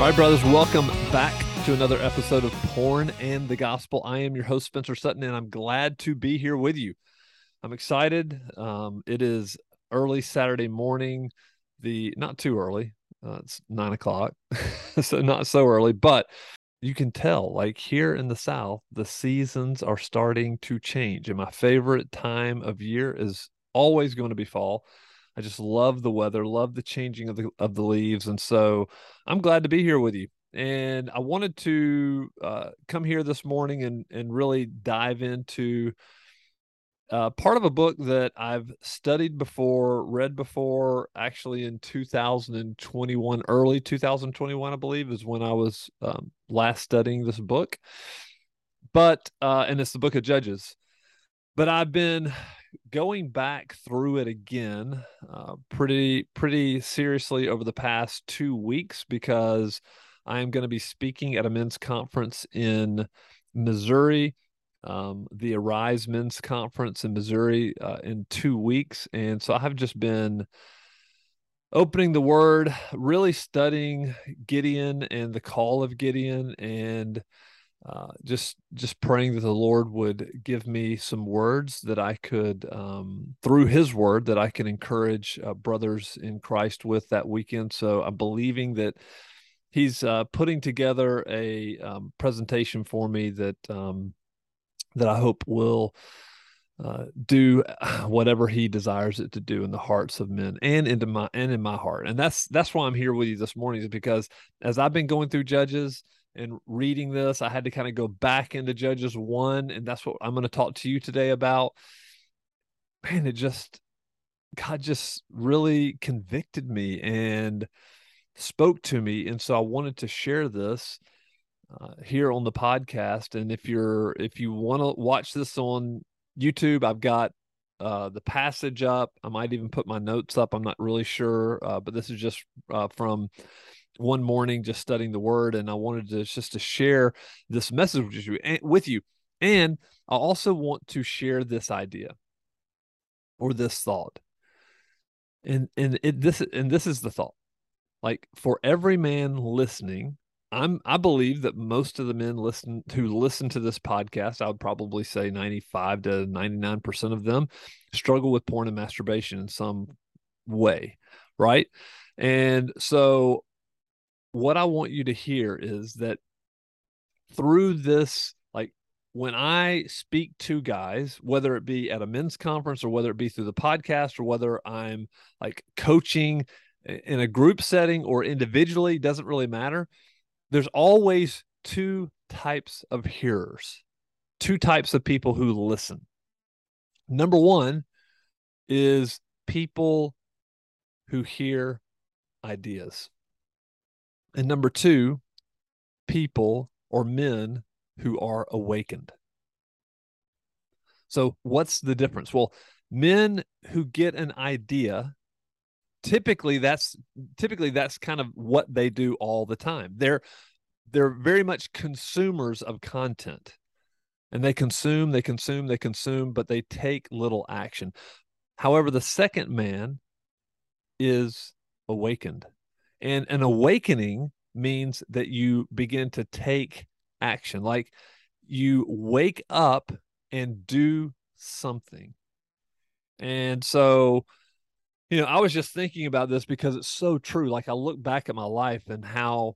All right, brothers, welcome back to another episode of Porn and the Gospel. I am your host, Spencer Sutton, and I'm glad to be here with you. I'm excited. It is early Saturday morning, not too early. It's 9 o'clock, so not so early, but you can tell, like here in the South, the seasons are starting to change. And my favorite time of year is always going to be fall. I just love the weather, love the changing of the leaves. And so I'm glad to be here with you. And I wanted to come here this morning and really dive into part of a book that I've studied before, read before, actually in 2021, early 2021, I believe, is when I was last studying this book. But, and it's the book of Judges. But I've been going back through it again pretty seriously over the past 2 weeks because I am going to be speaking at a men's conference in Missouri. The Arise Men's Conference in Missouri in 2 weeks. And so I have just been opening the word, really studying Gideon and the call of Gideon, and just praying that the Lord would give me some words that I could, through his word, that I can encourage brothers in Christ with that weekend. So I'm believing that he's putting together a presentation for me that I hope will do whatever he desires it to do in the hearts of men and in my heart. And that's why I'm here with you this morning, is because as I've been going through Judges and reading this, I had to kind of go back into Judges 1, and that's what I'm going to talk to you today about. Man, God just really convicted me and spoke to me, and so I wanted to share this here on the podcast. And if you want to watch this on YouTube, I've got the passage up. I might even put my notes up. I'm not really sure, but this is just from one morning just studying the word. And I wanted to share this message with you. And I also want to share this idea or this thought. And this is the thought. Like, for every man listening, I believe that most of the men who listen to this podcast, I would probably say 95 to 99% of them struggle with porn and masturbation in some way, right? And so what I want you to hear is that through this, like when I speak to guys, whether it be at a men's conference or whether it be through the podcast or whether I'm like coaching in a group setting or individually, doesn't really matter. There's always two types of hearers, two types of people who listen. Number one is people who hear ideas. And number two, people or men who are awakened. So what's the difference? Well, men who get an idea, typically that's kind of what they do all the time. They're very much consumers of content, and they consume, but they take little action. However, the second man is awakened, and an awakening means that you begin to take action. Like you wake up and do something. And so, you know, I was just thinking about this because it's so true. Like I look back at my life and how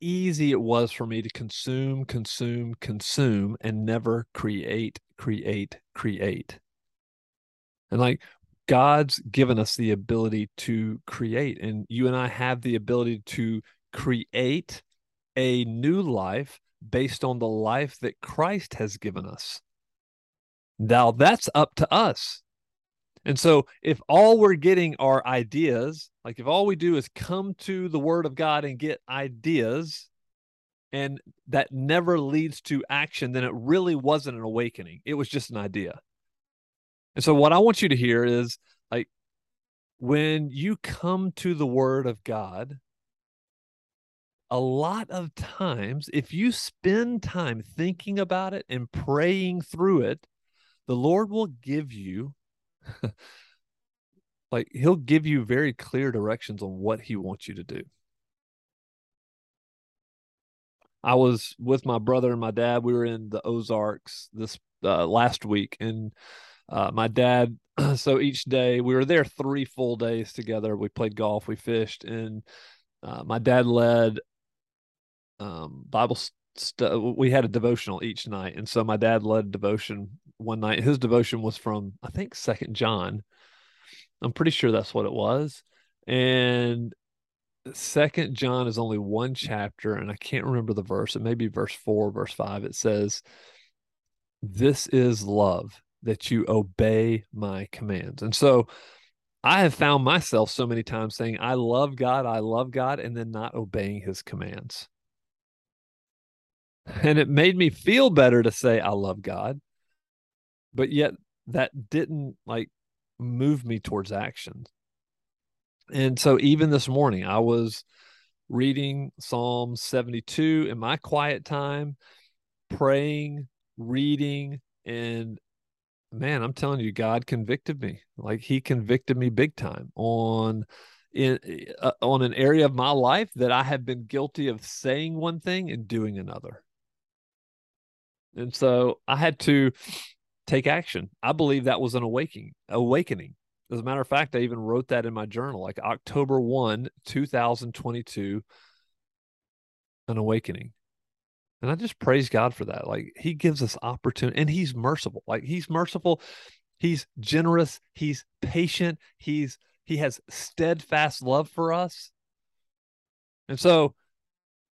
easy it was for me to consume, and never create. And like God's given us the ability to create, and you and I have the ability to create a new life based on the life that Christ has given us. Now that's up to us. And so if all we're getting are ideas, like if all we do is come to the Word of God and get ideas, and that never leads to action, then it really wasn't an awakening. It was just an idea. And so what I want you to hear is, like, when you come to the Word of God, a lot of times, if you spend time thinking about it and praying through it, the Lord will give you like he'll give you very clear directions on what he wants you to do. I was with my brother and my dad. We were in the Ozarks this last week, and my dad, so each day we were there 3 full days together. We played golf, we fished, and my dad led Bible study. We had a devotional each night. And so my dad led devotion one night. His devotion was from, I think, 2 John. I'm pretty sure that's what it was. And 2 John is only 1 chapter, and I can't remember the verse. It may be verse 4, verse 5. It says, "This is love, that you obey my commands." And so I have found myself so many times saying, I love God," and then not obeying his commands. And it made me feel better to say, I love God, but yet that didn't like move me towards action. And so even this morning, I was reading Psalm 72 in my quiet time, praying, reading, and man, I'm telling you, God convicted me. Like, he convicted me big time on an area of my life that I have been guilty of saying one thing and doing another. And so I had to take action. I believe that was an awakening. As a matter of fact, I even wrote that in my journal, like October 1, 2022, an awakening. And I just praise God for that. Like, he gives us opportunity, and he's merciful. Like, he's merciful. He's generous. He's patient. He has steadfast love for us. And so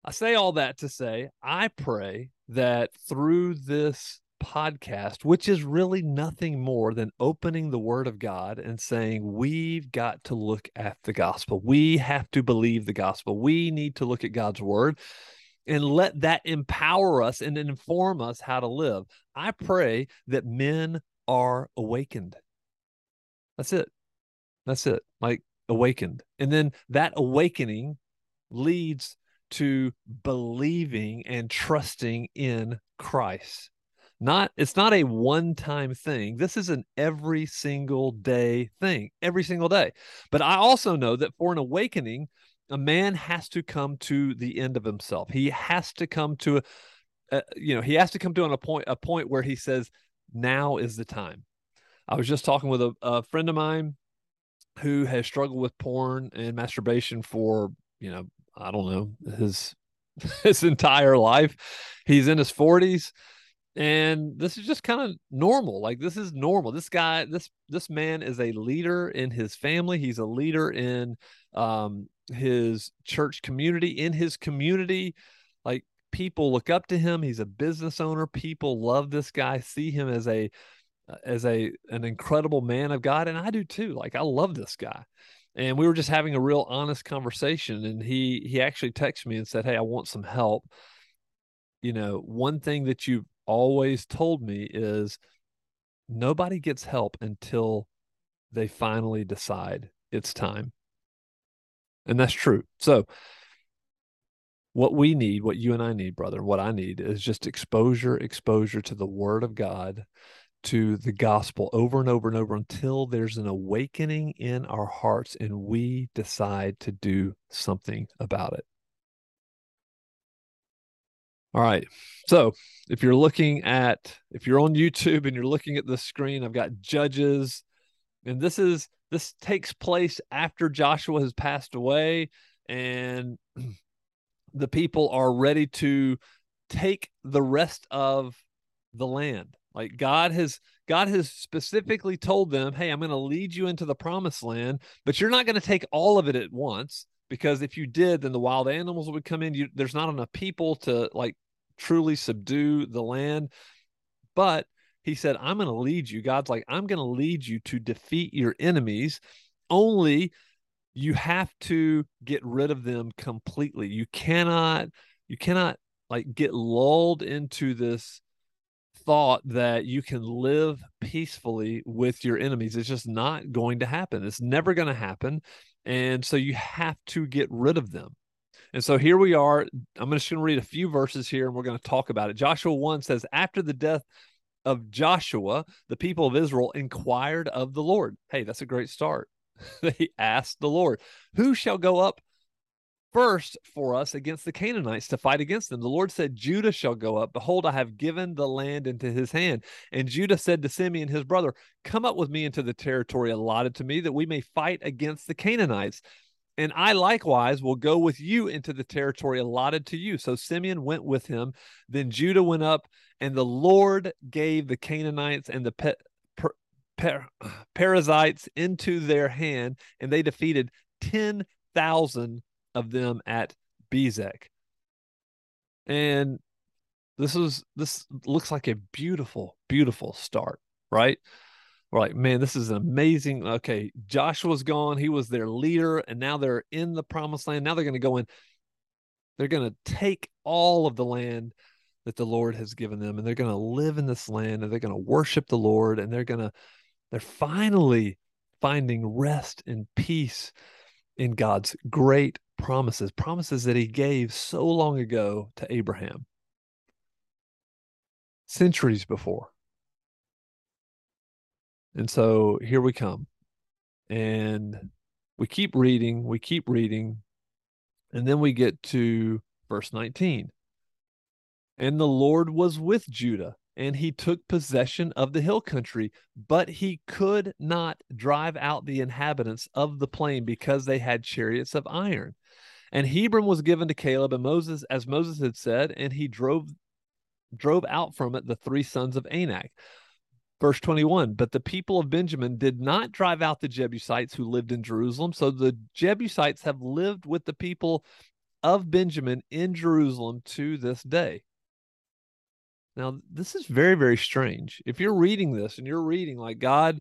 I say all that to say, I pray that through this podcast, which is really nothing more than opening the Word of God and saying, we've got to look at the gospel. We have to believe the gospel. We need to look at God's Word and let that empower us and inform us how to live. I pray that men are awakened. That's it. Like, awakened. And then that awakening leads to believing and trusting in Christ. It's not a one-time thing. This is an every single day thing, every single day. But I also know that for an awakening, a man has to come to the end of himself. He has to come to a point where he says, now is the time. I was just talking with a friend of mine who has struggled with porn and masturbation for, I don't know, his entire life. He's in his 40s. And this is just kind of normal. Like, this is normal. This guy, this man is a leader in his family. He's a leader in his church community. In his community, like, people look up to him. He's a business owner. People love this guy, see him as an incredible man of God. And I do too. Like, I love this guy. And we were just having a real honest conversation. And he actually texted me and said, hey, I want some help. One thing that you've always told me is nobody gets help until they finally decide it's time. And that's true. So what we need, what you and I need, brother, what I need is just exposure to the Word of God, to the gospel, over and over and over until there's an awakening in our hearts and we decide to do something about it. All right. So if you're on YouTube and you're looking at this screen, I've got Judges, and this takes place after Joshua has passed away and the people are ready to take the rest of the land. Like, God has specifically told them, hey, I'm going to lead you into the promised land, but you're not going to take all of it at once. Because if you did, then the wild animals would come in. There's not enough people to like truly subdue the land. But he said, I'm going to lead you. God's like, I'm going to lead you to defeat your enemies. Only you have to get rid of them completely. You cannot like get lulled into this thought that you can live peacefully with your enemies. It's just not going to happen. It's never going to happen. And so you have to get rid of them. And so here we are. I'm just going to read a few verses here and we're going to talk about it. Joshua 1 says, after the death of Joshua, the people of Israel inquired of the Lord. Hey, that's a great start. They asked the Lord, who shall go up first for us against the Canaanites to fight against them. The Lord said, Judah shall go up. Behold, I have given the land into his hand. And Judah said to Simeon, his brother, come up with me into the territory allotted to me, that we may fight against the Canaanites. And I likewise will go with you into the territory allotted to you. So Simeon went with him. Then Judah went up, and the Lord gave the Canaanites and the Perizzites into their hand, and they defeated 10,000 of them at Bezek. And this looks like a beautiful, beautiful start, right? We're like, man, this is an amazing. Okay, Joshua's gone. He was their leader, and now they're in the promised land. Now they're going to go in. They're going to take all of the land that the Lord has given them, and they're going to live in this land, and they're going to worship the Lord, and they're finally finding rest and peace in God's great promises, promises that he gave so long ago to Abraham, centuries before. And so here we come, and we keep reading, and then we get to verse 19. And the Lord was with Judah, and he took possession of the hill country, but he could not drive out the inhabitants of the plain because they had chariots of iron. And Hebron was given to Caleb and Moses, as Moses had said, and he drove out from it the three sons of Anak. Verse 21, but the people of Benjamin did not drive out the Jebusites who lived in Jerusalem. So the Jebusites have lived with the people of Benjamin in Jerusalem to this day. Now, this is very, very strange. If you're reading this and you're reading like, God,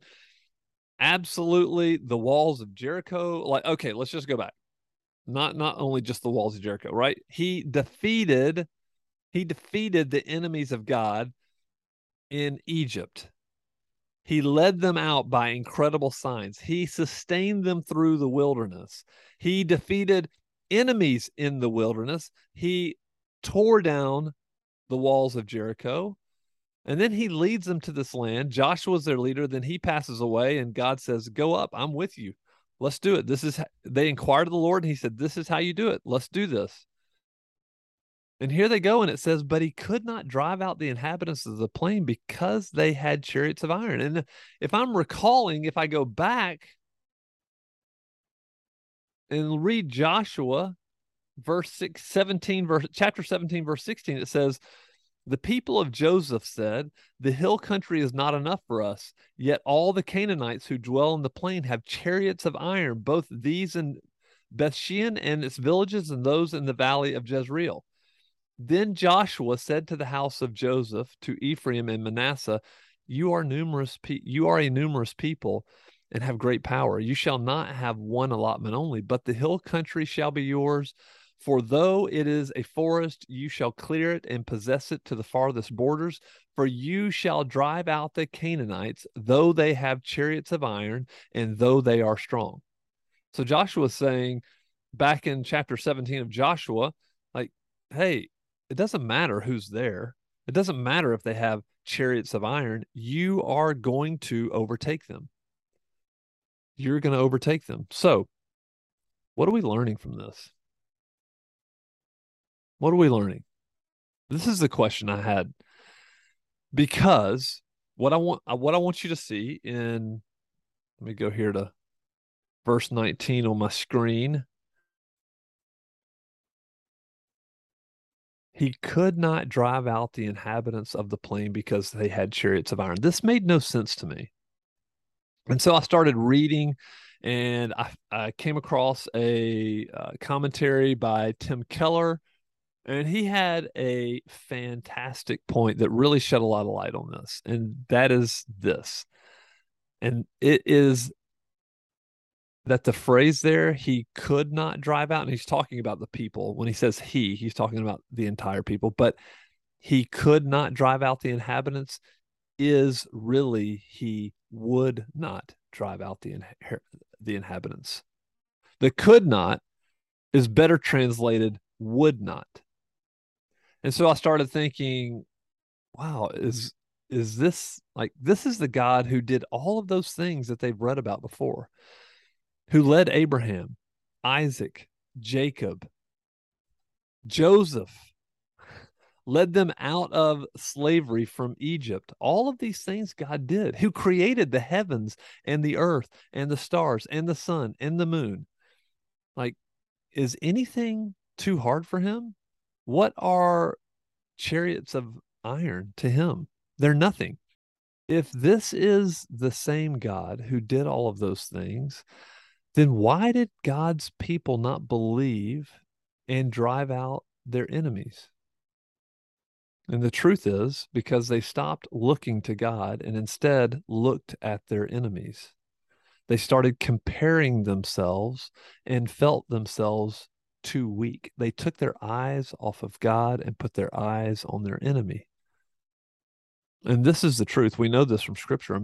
absolutely the walls of Jericho, like, okay, let's just go back. Not only just the walls of Jericho, right? He defeated the enemies of God in Egypt. He led them out by incredible signs. He sustained them through the wilderness. He defeated enemies in the wilderness. He tore down the walls of Jericho. And then he leads them to this land. Joshua's their leader. Then he passes away, and God says, go up. I'm with you. Let's do it. They inquired of the Lord, and he said, this is how you do it. Let's do this. And here they go, and it says, but he could not drive out the inhabitants of the plain because they had chariots of iron. And if I'm recalling, if I go back and read Joshua, chapter 17, verse 16, it says, the people of Joseph said, the hill country is not enough for us, yet all the Canaanites who dwell in the plain have chariots of iron, both these in Bethshean and its villages and those in the valley of Jezreel. Then Joshua said to the house of Joseph, to Ephraim and Manasseh, you are a numerous people and have great power. You shall not have one allotment only, but the hill country shall be yours. For though it is a forest, you shall clear it and possess it to the farthest borders. For you shall drive out the Canaanites, though they have chariots of iron and though they are strong. So Joshua is saying back in chapter 17 of Joshua, like, hey, it doesn't matter who's there. It doesn't matter if they have chariots of iron. You are going to overtake them. You're going to overtake them. So what are we learning from this? What are we learning? This is the question I had, because what I want you to see in, let me go here to verse 19 on my screen. He could not drive out the inhabitants of the plain because they had chariots of iron. This made no sense to me. And so I started reading, and I came across a commentary by Tim Keller, and he had a fantastic point that really shed a lot of light on this. And that is this. And it is that the phrase there, he could not drive out, and he's talking about the people. When he says he, he's talking about the entire people, but he could not drive out the inhabitants is really he would not drive out the inhabitants. The could not is better translated would not. And so I started thinking, wow, is this like, this is the God who did all of those things that they've read about before, who led Abraham, Isaac, Jacob, Joseph led them out of slavery from Egypt. All of these things God did, who created the heavens and the earth and the stars and the sun and the moon. Like, is anything too hard for him? What are chariots of iron to him? They're nothing. If this is the same God who did all of those things, then why did God's people not believe and drive out their enemies? And the truth is, because they stopped looking to God and instead looked at their enemies. They started comparing themselves and felt themselves too weak. They took their eyes off of God and put their eyes on their enemy. And this is the truth. We know this from Scripture.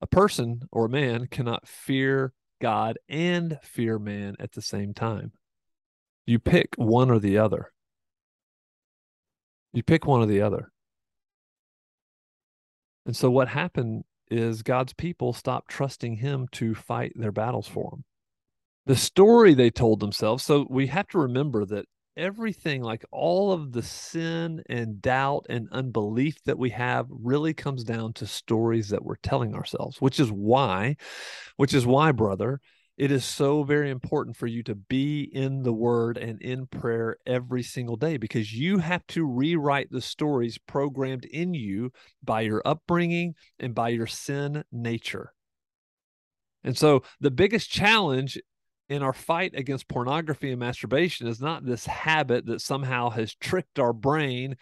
A person or a man cannot fear God and fear man at the same time. You pick one or the other. And so what happened is God's people stopped trusting him to fight their battles for them. The story they told themselves, so we have to remember that everything, like all of the sin and doubt and unbelief that we have, really comes down to stories that we're telling ourselves, which is why, brother, it is so very important for you to be in the Word and in prayer every single day, because you have to rewrite the stories programmed in you by your upbringing and by your sin nature. And so the biggest challenge in our fight against pornography and masturbation is not this habit that somehow has tricked our brain.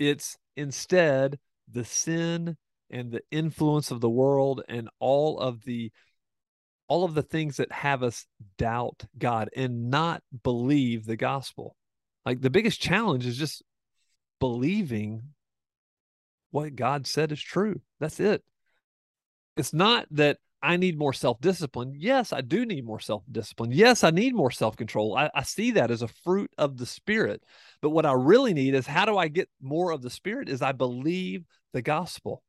It's instead the sin and the influence of the world and all of the things that have us doubt God and not believe the gospel. Like, the biggest challenge is just believing what God said is true. That's it. It's not that I need more self-discipline. Yes, I do need more self-discipline. Yes, I need more self-control. I see that as a fruit of the Spirit. But what I really need is, how do I get more of the Spirit? Is I believe the gospel.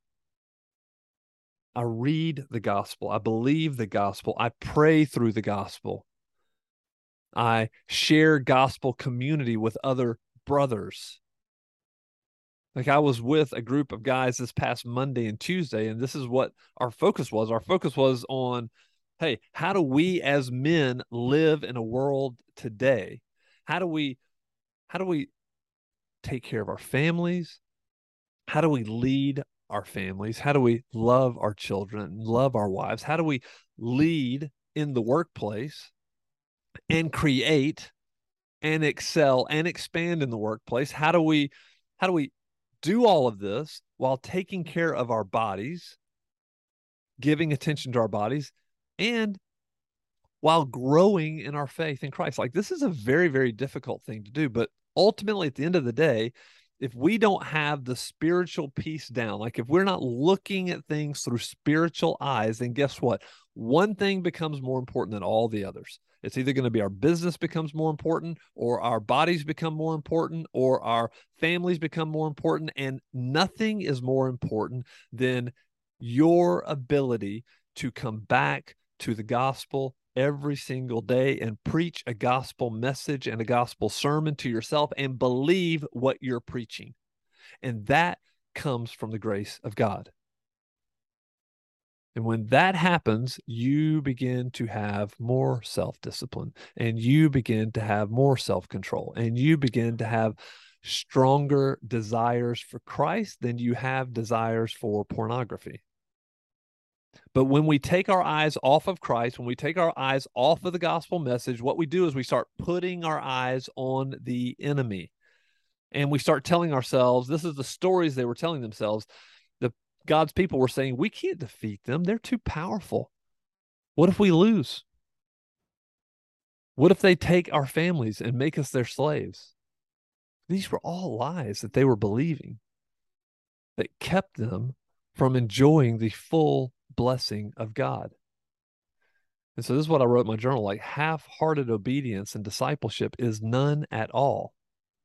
I read the gospel. I believe the gospel. I pray through the gospel. I share gospel community with other brothers. Like, I was with a group of guys this past Monday and Tuesday, and this is what our focus was. Our focus was on, hey, how do we as men live in a world today? How do we take care of our families? How do we lead our families? How do we love our children and love our wives? How do we lead in the workplace and create and excel and expand in the workplace? How do we do all of this while taking care of our bodies, giving attention to our bodies, and while growing in our faith in Christ? Like, this is a very, very difficult thing to do, but ultimately at the end of the day, if we don't have the spiritual piece down, like if we're not looking at things through spiritual eyes, then guess what? One thing becomes more important than all the others. It's either going to be our business becomes more important, or our bodies become more important, or our families become more important. And nothing is more important than your ability to come back to the gospel every single day and preach a gospel message and a gospel sermon to yourself and believe what you're preaching. And that comes from the grace of God. And when that happens, you begin to have more self-discipline, and you begin to have more self-control, and you begin to have stronger desires for Christ than you have desires for pornography. But when we take our eyes off of Christ, when we take our eyes off of the gospel message, what we do is we start putting our eyes on the enemy. And we start telling ourselves, this is the stories they were telling themselves. God's people were saying, we can't defeat them. They're too powerful. What if we lose? What if they take our families and make us their slaves? These were all lies that they were believing that kept them from enjoying the full blessing of God. And so this is what I wrote in my journal, like, half-hearted obedience and discipleship is none at all.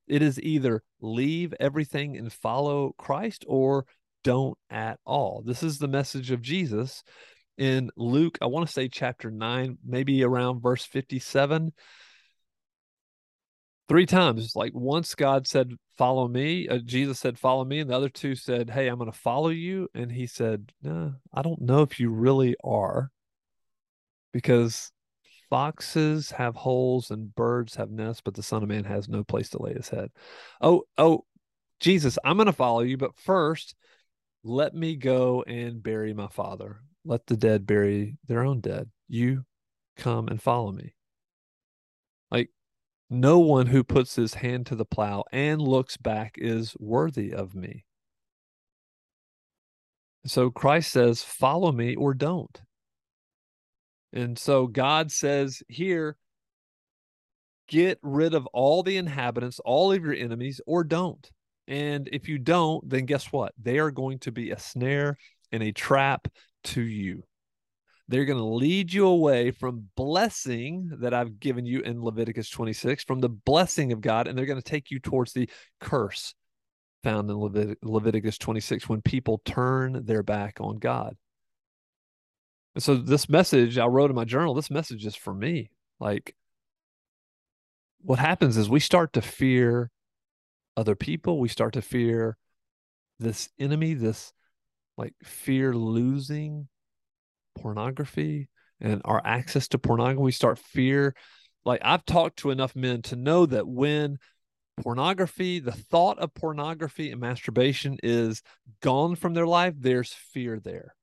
It is either leave everything and follow Christ, or don't at all. This is the message of Jesus in Luke, I want to say chapter 9, maybe around verse 57. Three times. Like once God said, follow me. Jesus said, follow me. And the other two said, hey, I'm going to follow you. And he said, nah, I don't know if you really are, because foxes have holes and birds have nests, but the Son of Man has no place to lay his head. Oh, Jesus, I'm going to follow you. But first, let me go and bury my father. Let the dead bury their own dead. You come and follow me. Like, no one who puts his hand to the plow and looks back is worthy of me. So Christ says, follow me or don't. And so God says here, get rid of all the inhabitants, all of your enemies, or don't. And if you don't, then guess what? They are going to be a snare and a trap to you. They're going to lead you away from blessing that I've given you in Leviticus 26, from the blessing of God, and they're going to take you towards the curse found in Leviticus 26 when people turn their back on God. And so this message I wrote in my journal, this message is for me. Like, what happens is we start to fear other people. We start to fear this enemy, this like fear losing pornography and our access to pornography. We start fear. Like, I've talked to enough men to know that when pornography, the thought of pornography and masturbation is gone from their life, there's fear there.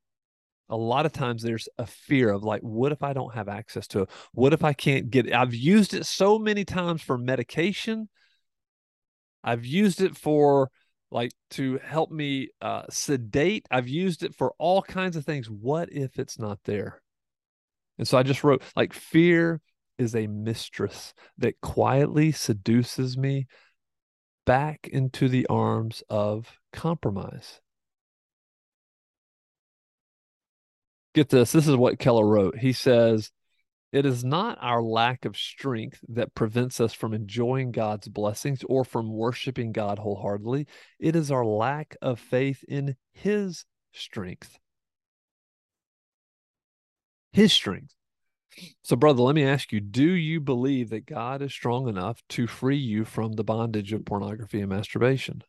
A lot of times there's a fear of like, what if I don't have access to it? What if I can't get it? I've used it so many times for medication. I've used it for like to help me sedate. I've used it for all kinds of things. What if it's not there? And so I just wrote, like, fear is a mistress that quietly seduces me back into the arms of compromise. Get this. This is what Keller wrote. He says, it is not our lack of strength that prevents us from enjoying God's blessings or from worshiping God wholeheartedly. It is our lack of faith in his strength. His strength. So, brother, let me ask you, do you believe that God is strong enough to free you from the bondage of pornography and masturbation?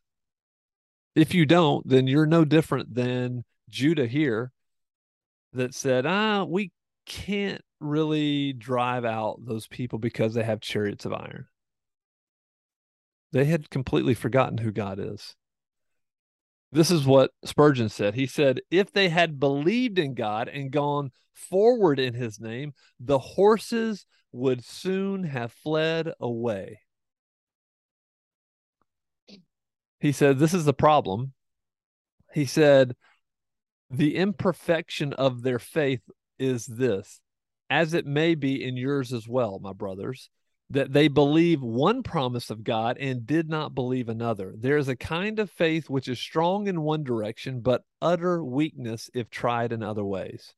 If you don't, then you're no different than Judah here that said, we can't really drive out those people because they have chariots of iron. They had completely forgotten who God is. This is what Spurgeon said. He said, if they had believed in God and gone forward in his name, the horses would soon have fled away. He said, this is the problem. He said, the imperfection of their faith is this, as it may be in yours as well, my brothers, that they believe one promise of God and did not believe another. There is a kind of faith which is strong in one direction, but utter weakness if tried in other ways.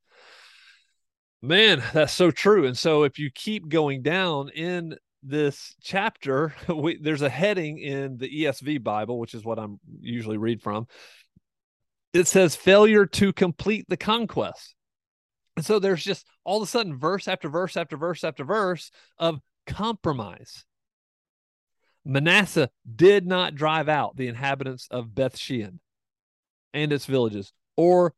Man, that's so true. And so if you keep going down in this chapter, there's a heading in the ESV Bible, which is what I'm usually read from. It says, failure to complete the conquest. And so there's just all of a sudden verse after verse after verse after verse of compromise. Manasseh did not drive out the inhabitants of Beth Shean and its villages, or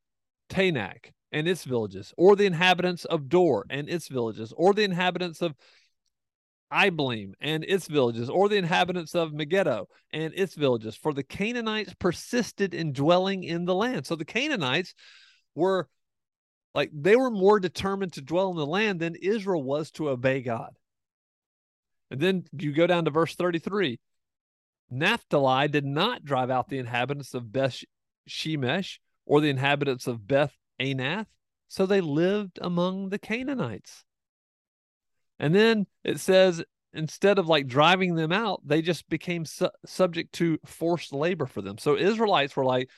Tanakh and its villages, or the inhabitants of Dor and its villages, or the inhabitants of Ibleam and its villages, or the inhabitants of Megiddo and its villages, for the Canaanites persisted in dwelling in the land. So the Canaanites were like, they were more determined to dwell in the land than Israel was to obey God. And then you go down to verse 33. Naphtali did not drive out the inhabitants of Beth Shemesh or the inhabitants of Beth Anath, so they lived among the Canaanites. And then it says, instead of like driving them out, they just became subject to forced labor for them. So Israelites were like,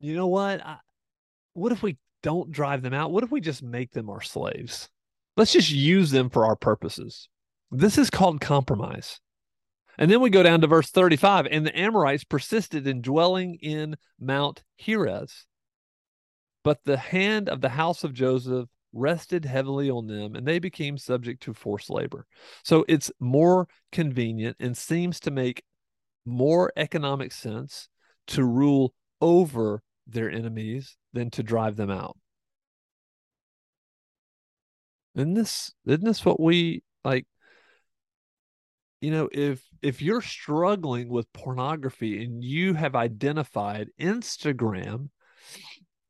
you know what? What if we don't drive them out? What if we just make them our slaves? Let's just use them for our purposes. This is called compromise. And then we go down to verse 35, and the Amorites persisted in dwelling in Mount Heres, but the hand of the house of Joseph rested heavily on them, and they became subject to forced labor. So it's more convenient and seems to make more economic sense to rule over their enemies than to drive them out. Isn't this what we like? You know, if you're struggling with pornography and you have identified Instagram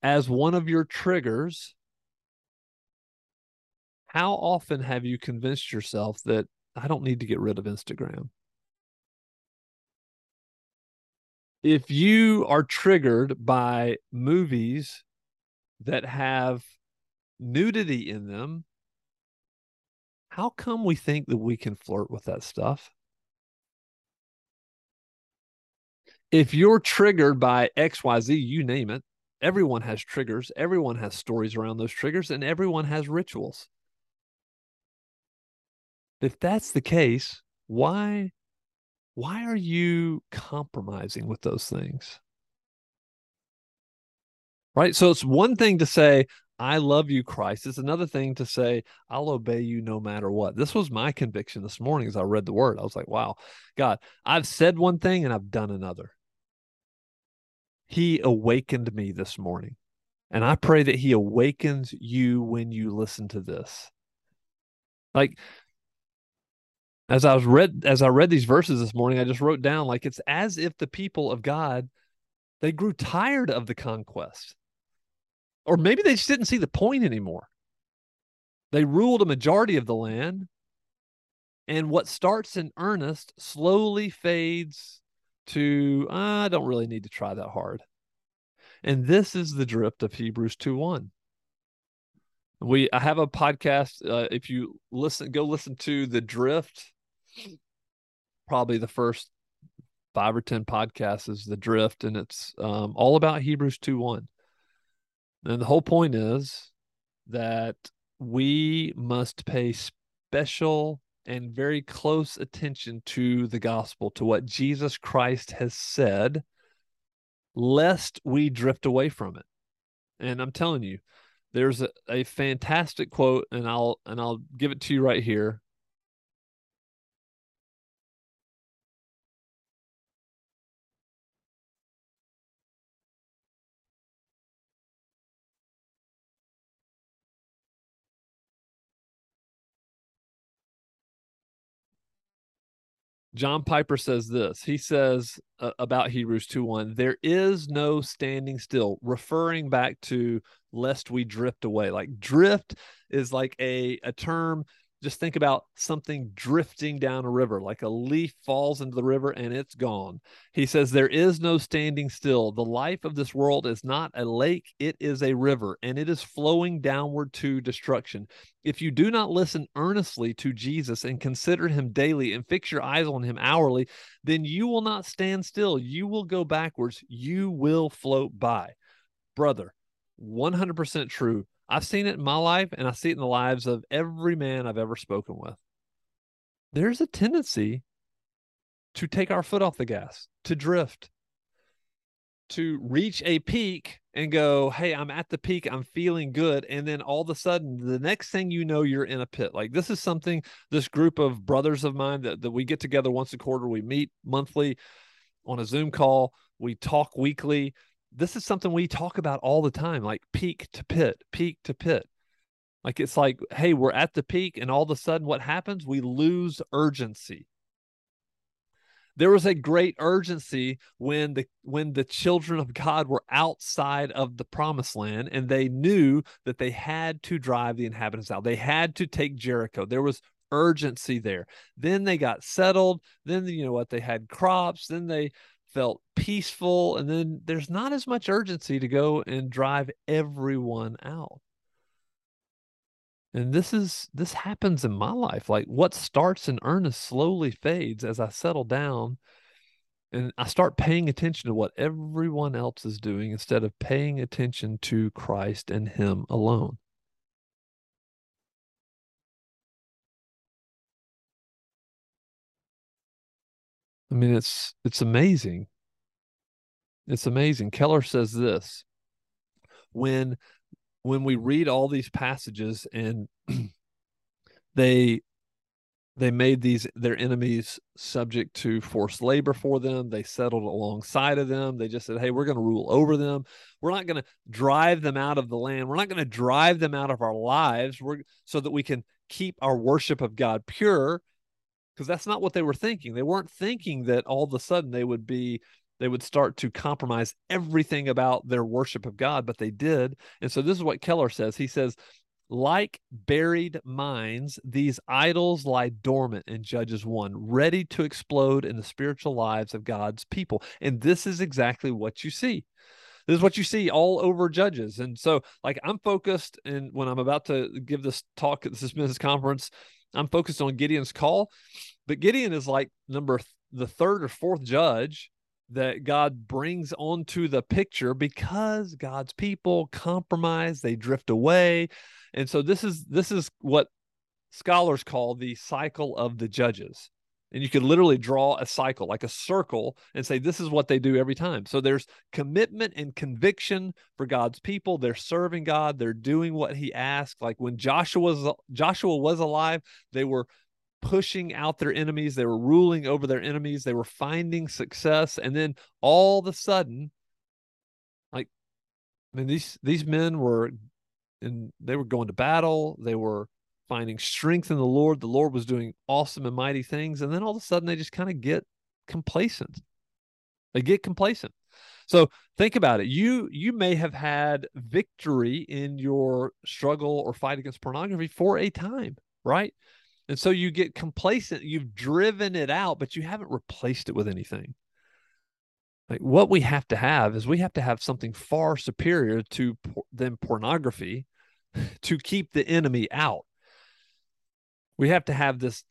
as one of your triggers, how often have you convinced yourself that I don't need to get rid of Instagram? If you are triggered by movies that have nudity in them, how come we think that we can flirt with that stuff? If you're triggered by XYZ, you name it, everyone has triggers, everyone has stories around those triggers, and everyone has rituals. If that's the case, why are you compromising with those things? Right? So it's one thing to say, I love you, Christ. It's another thing to say, I'll obey you no matter what. This was my conviction this morning as I read the word. I was like, wow, God, I've said one thing and I've done another. He awakened me this morning. And I pray that he awakens you when you listen to this. Like, as I read these verses this morning, I just wrote down, like, it's as if the people of God, they grew tired of the conquest. Or maybe they just didn't see the point anymore. They ruled a majority of the land, and what starts in earnest slowly fades to, I don't really need to try that hard. And this is the drift of Hebrews 2:1. I have a podcast. If you listen, go listen to The Drift. Probably the first 5 or 10 podcasts is The Drift, and it's all about Hebrews 2:1. And the whole point is that we must pay special and very close attention to the gospel, to what Jesus Christ has said, lest we drift away from it. And I'm telling you, there's a fantastic quote, and I'll give it to you right here. John Piper says this. He says about Hebrews 2:1, there is no standing still, referring back to lest we drift away. Like, drift is like a term. Just think about something drifting down a river, like a leaf falls into the river and it's gone. He says, there is no standing still. The life of this world is not a lake. It is a river, and it is flowing downward to destruction. If you do not listen earnestly to Jesus and consider him daily and fix your eyes on him hourly, then you will not stand still. You will go backwards. You will float by. Brother, 100% true. I've seen it in my life, and I see it in the lives of every man I've ever spoken with. There's a tendency to take our foot off the gas, to drift, to reach a peak and go, hey, I'm at the peak, I'm feeling good. And then all of a sudden, the next thing you know, you're in a pit. Like, this is something, this group of brothers of mine that we get together once a quarter, we meet monthly on a Zoom call, we talk weekly. This is something we talk about all the time, like peak to pit, peak to pit. Like, it's like, hey, we're at the peak, and all of a sudden what happens? We lose urgency. There was a great urgency when the children of God were outside of the promised land, and they knew that they had to drive the inhabitants out. They had to take Jericho. There was urgency there. Then they got settled. Then, you know what, they had crops. Then they felt peaceful, and then there's not as much urgency to go and drive everyone out. And this happens in my life. Like, what starts in earnest slowly fades as I settle down, and I start paying attention to what everyone else is doing instead of paying attention to Christ and him alone. I mean, it's amazing. It's amazing. Keller says this: when when we read all these passages and they made these, their enemies, subject to forced labor for them. They settled alongside of them. They just said, hey, we're going to rule over them. We're not going to drive them out of the land. We're not going to drive them out of our lives, so that we can keep our worship of God pure, because that's not what they were thinking. They weren't thinking that all of a sudden they would start to compromise everything about their worship of God, but they did. And so this is what Keller says. He says, like buried mines, these idols lie dormant in Judges 1, ready to explode in the spiritual lives of God's people. And this is exactly what you see. This is what you see all over Judges. And so, like, I'm focused, and when I'm about to give this talk at this men's conference, I'm focused on Gideon's call. But Gideon is like the third or fourth judge that God brings onto the picture because God's people compromise, they drift away. And so this is what scholars call the cycle of the judges. And you could literally draw a cycle, like a circle, and say this is what they do every time. So there's commitment and conviction for God's people. They're serving God. They're doing what he asked. Like when Joshua was alive, they were pushing out their enemies. They were ruling over their enemies. They were finding success. And then all of a sudden, like, I mean, these men were... and they were going to battle. They were finding strength in the Lord. The Lord was doing awesome and mighty things. And then all of a sudden, they just kind of get complacent. They get complacent. So think about it. You may have had victory in your struggle or fight against pornography for a time, right? And so you get complacent. You've driven it out, but you haven't replaced it with anything. Like, what we have to have is, we have to have something far superior to than pornography to keep the enemy out. We have to have this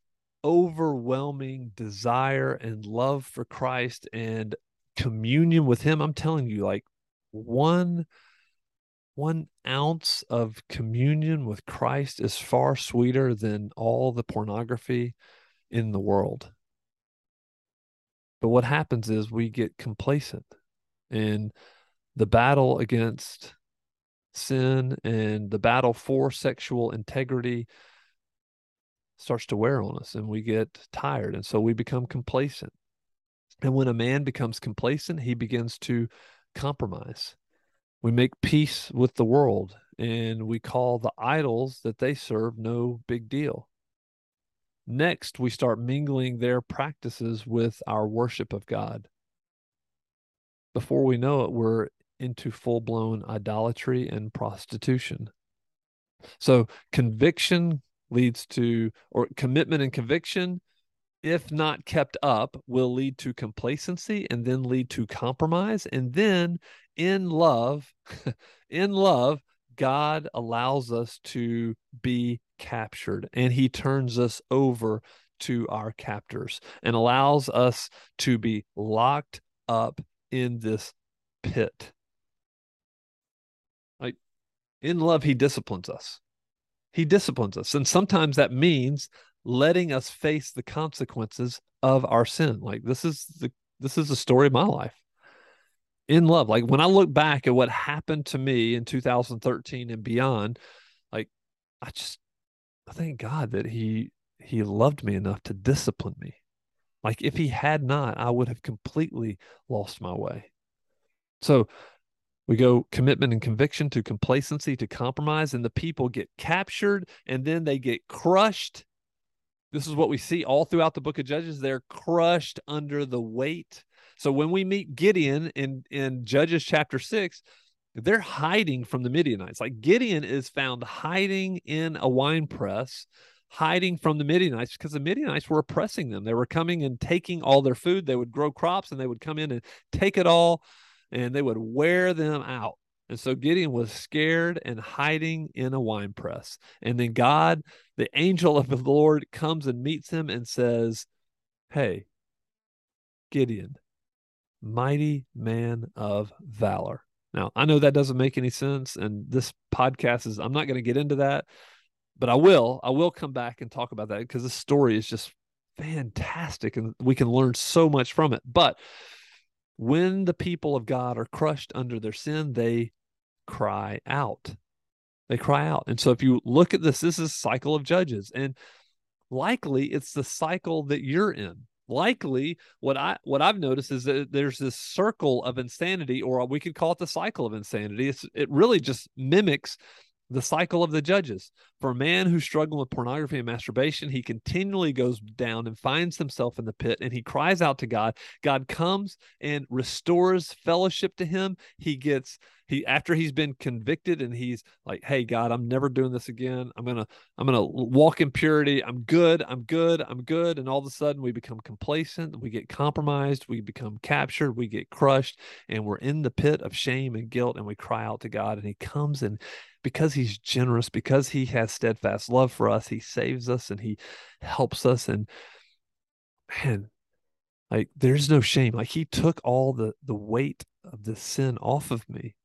overwhelming desire and love for Christ and communion with him. I'm telling you, like, one ounce of communion with Christ is far sweeter than all the pornography in the world. But what happens is we get complacent, and the battle against sin and the battle for sexual integrity starts to wear on us, and we get tired. And so we become complacent. And when a man becomes complacent, he begins to compromise. We make peace with the world, and we call the idols that they serve no big deal. Next, we start mingling their practices with our worship of God. Before we know it, we're into full-blown idolatry and prostitution. So conviction leads to, or commitment and conviction, if not kept up, will lead to complacency, and then lead to compromise. And then in love, God allows us to be captured, and he turns us over to our captors and allows us to be locked up in this pit. Like, in love, he disciplines us. He disciplines us. And sometimes that means letting us face the consequences of our sin. Like, this is the story of my life. In love, like, when I look back at what happened to me in 2013 and beyond, like, I thank God that he loved me enough to discipline me. Like, if he had not, I would have completely lost my way. So we go commitment and conviction to complacency to compromise, and the people get captured, and then they get crushed. This is what we see all throughout the book of Judges. They're crushed under the weight. So when we meet Gideon in Judges chapter 6, they're hiding from the Midianites. Like, Gideon is found hiding in a wine press, hiding from the Midianites, because the Midianites were oppressing them. They were coming and taking all their food. They would grow crops, and they would come in and take it all, and they would wear them out. And so Gideon was scared and hiding in a wine press. And then God, the angel of the Lord, comes and meets him and says, hey, Gideon, mighty man of valor. Now, I know that doesn't make any sense, and this podcast is, I'm not going to get into that, but I will come back and talk about that, because this story is just fantastic, and we can learn so much from it. But when the people of God are crushed under their sin, they cry out. They cry out. And so if you look at this, this is cycle of Judges. And likely it's the cycle that you're in. Likely what I've noticed is that there's this circle of insanity, or we could call it the cycle of insanity. It really just mimics the cycle of the Judges. For a man who's struggling with pornography and masturbation, he continually goes down and finds himself in the pit, and he cries out to God. God comes and restores fellowship to him. After he's been convicted, and he's like, "Hey, God, I'm never doing this again. I'm gonna walk in purity. I'm good. And all of a sudden we become complacent. We get compromised. We become captured. We get crushed, and we're in the pit of shame and guilt. And we cry out to God, and he comes, and because he's generous, because he has steadfast love for us, he saves us and he helps us. And man, like, there's no shame. Like, he took all the weight of the sin off of me.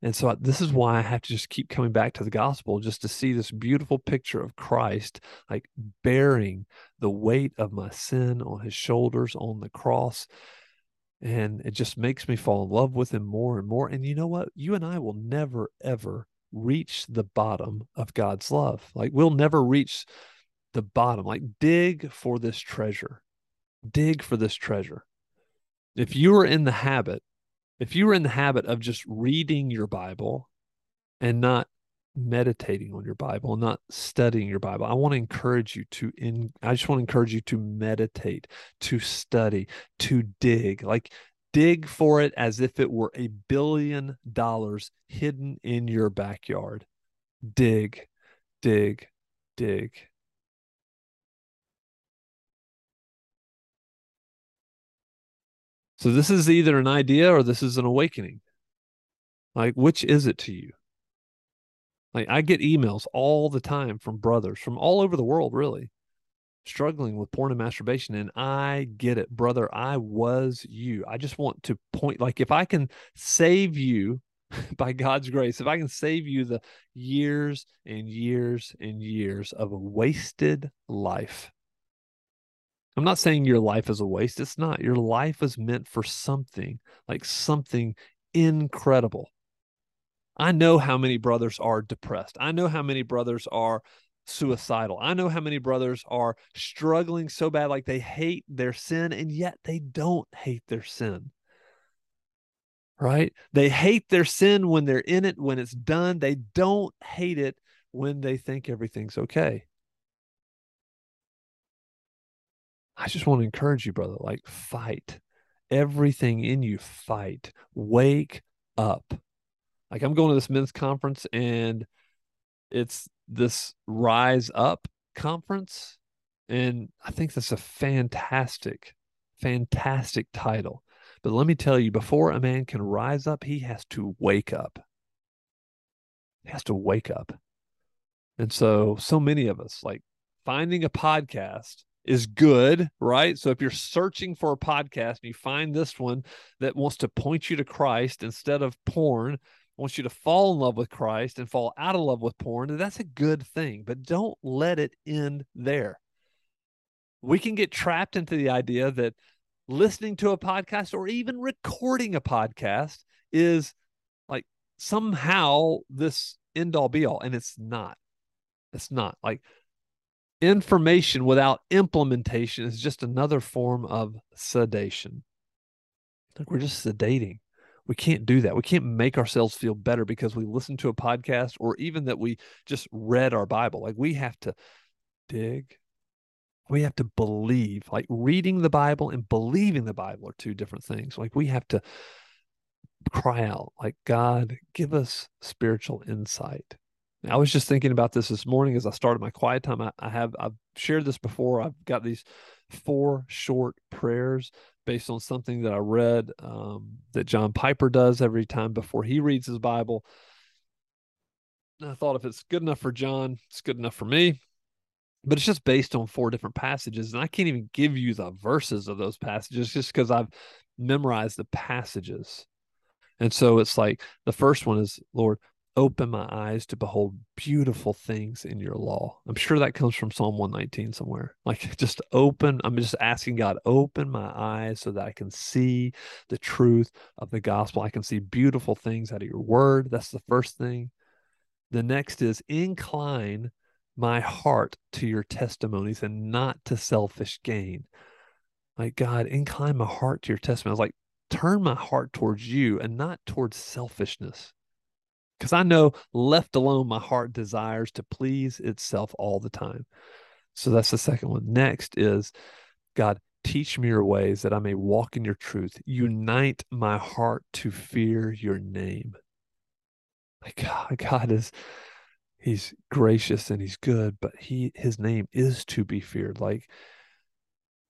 And so this is why I have to just keep coming back to the gospel, just to see this beautiful picture of Christ, like, bearing the weight of my sin on his shoulders on the cross. And it just makes me fall in love with him more and more. And you know what? You and I will never, ever reach the bottom of God's love. Like, we'll never reach the bottom. Like, dig for this treasure. Dig for this treasure. If you were in the habit of just reading your Bible and not meditating on your Bible, not studying your Bible, I just want to encourage you to meditate, to study, to dig. Like, dig for it as if it were $1 billion hidden in your backyard. Dig, dig, dig. So this is either an idea or this is an awakening. Like, which is it to you? Like, I get emails all the time from brothers from all over the world, really, struggling with porn and masturbation. And I get it, brother. I was you. I just want to point, like, if I can save you by God's grace, if I can save you the years and years and years of a wasted life. I'm not saying your life is a waste. It's not. Your life is meant for something, like something incredible. I know how many brothers are depressed. I know how many brothers are suicidal. I know how many brothers are struggling so bad, like they hate their sin, and yet they don't hate their sin. Right? They hate their sin when they're in it, when it's done. They don't hate it when they think everything's okay. I just want to encourage you, brother, like, fight. Everything in you, fight. Wake up. Like, I'm going to this men's conference, and it's this Rise Up conference. And I think that's a fantastic, fantastic title. But let me tell you, before a man can rise up, he has to wake up. He has to wake up. And so many of us, like, finding a podcast is good, right? So if you're searching for a podcast and you find this one that wants to point you to Christ instead of porn, wants you to fall in love with Christ and fall out of love with porn, that's a good thing, but don't let it end there. We can get trapped into the idea that listening to a podcast or even recording a podcast is like somehow this end all be all, and it's not. It's not. Like, information without implementation is just another form of sedation. Like, we're just sedating. We can't do that. We can't make ourselves feel better because we listen to a podcast or even that we just read our Bible. Like, we have to dig. We have to believe. Like, reading the Bible and believing the Bible are two different things. Like, we have to cry out, like, God, give us spiritual insight. I was just thinking about this morning as I started my quiet time. I've shared this before. I've got these 4 short prayers based on something that I read that John Piper does every time before he reads his Bible. And I thought, if it's good enough for John, it's good enough for me. But it's just based on 4 different passages, and I can't even give you the verses of those passages just because I've memorized the passages. And so it's like, the first one is, Lord, open my eyes to behold beautiful things in your law. I'm sure that comes from Psalm 119 somewhere. Like, just open. I'm just asking God, open my eyes so that I can see the truth of the gospel. I can see beautiful things out of your word. That's the first thing. The next is incline my heart to your testimonies and not to selfish gain. Like, God, incline my heart to your testimonies. Like, turn my heart towards you and not towards selfishness. Because I know left alone, my heart desires to please itself all the time. So that's the second one. Next is, God, teach me your ways that I may walk in your truth. Unite my heart to fear your name. My God, he's gracious and he's good, but his name is to be feared. Like,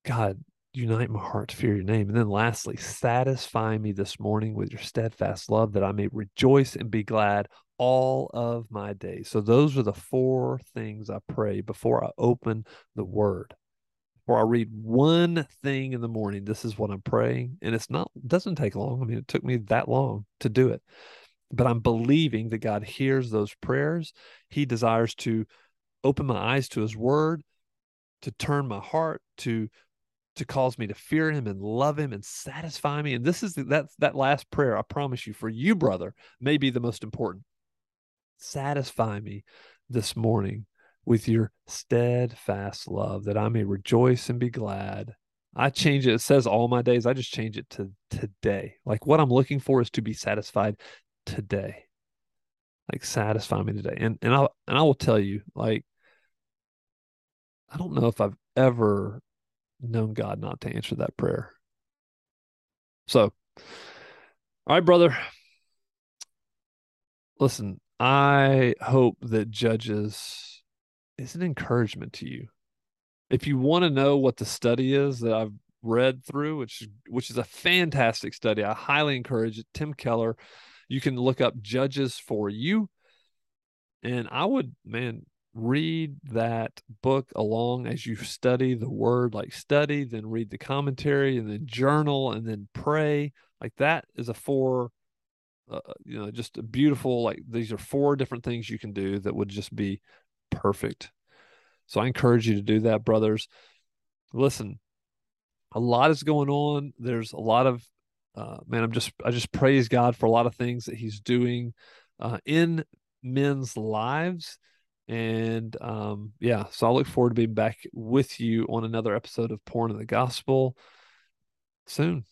God, unite my heart to fear your name. And then lastly, satisfy me this morning with your steadfast love that I may rejoice and be glad all of my days. So those are the four things I pray before I open the word. Before I read one thing in the morning, this is what I'm praying. And it doesn't take long. I mean, it took me that long to do it. But I'm believing that God hears those prayers. He desires to open my eyes to his word, to turn my heart, to cause me to fear him and love him and satisfy me. And this is that last prayer, I promise you, for you, brother, may be the most important. Satisfy me this morning with your steadfast love that I may rejoice and be glad. I change it. It says all my days. I just change it to today. Like, what I'm looking for is to be satisfied today. Like, satisfy me today. And I will tell you, like, I don't know if I've ever known God not to answer that prayer. So, all right, brother. Listen, I hope that Judges is an encouragement to you. If you want to know what the study is that I've read through, which is a fantastic study, I highly encourage it. Tim Keller, you can look up Judges for You. And I would, read that book along as you study the word, like study, then read the commentary and then journal and then pray. Like, that is just a beautiful, like, these are four different things you can do that would just be perfect. So I encourage you to do that, brothers. Listen, a lot is going on. There's a lot of, I just praise God for a lot of things that he's doing in men's lives. And so I look forward to being back with you on another episode of Porn and the Gospel soon.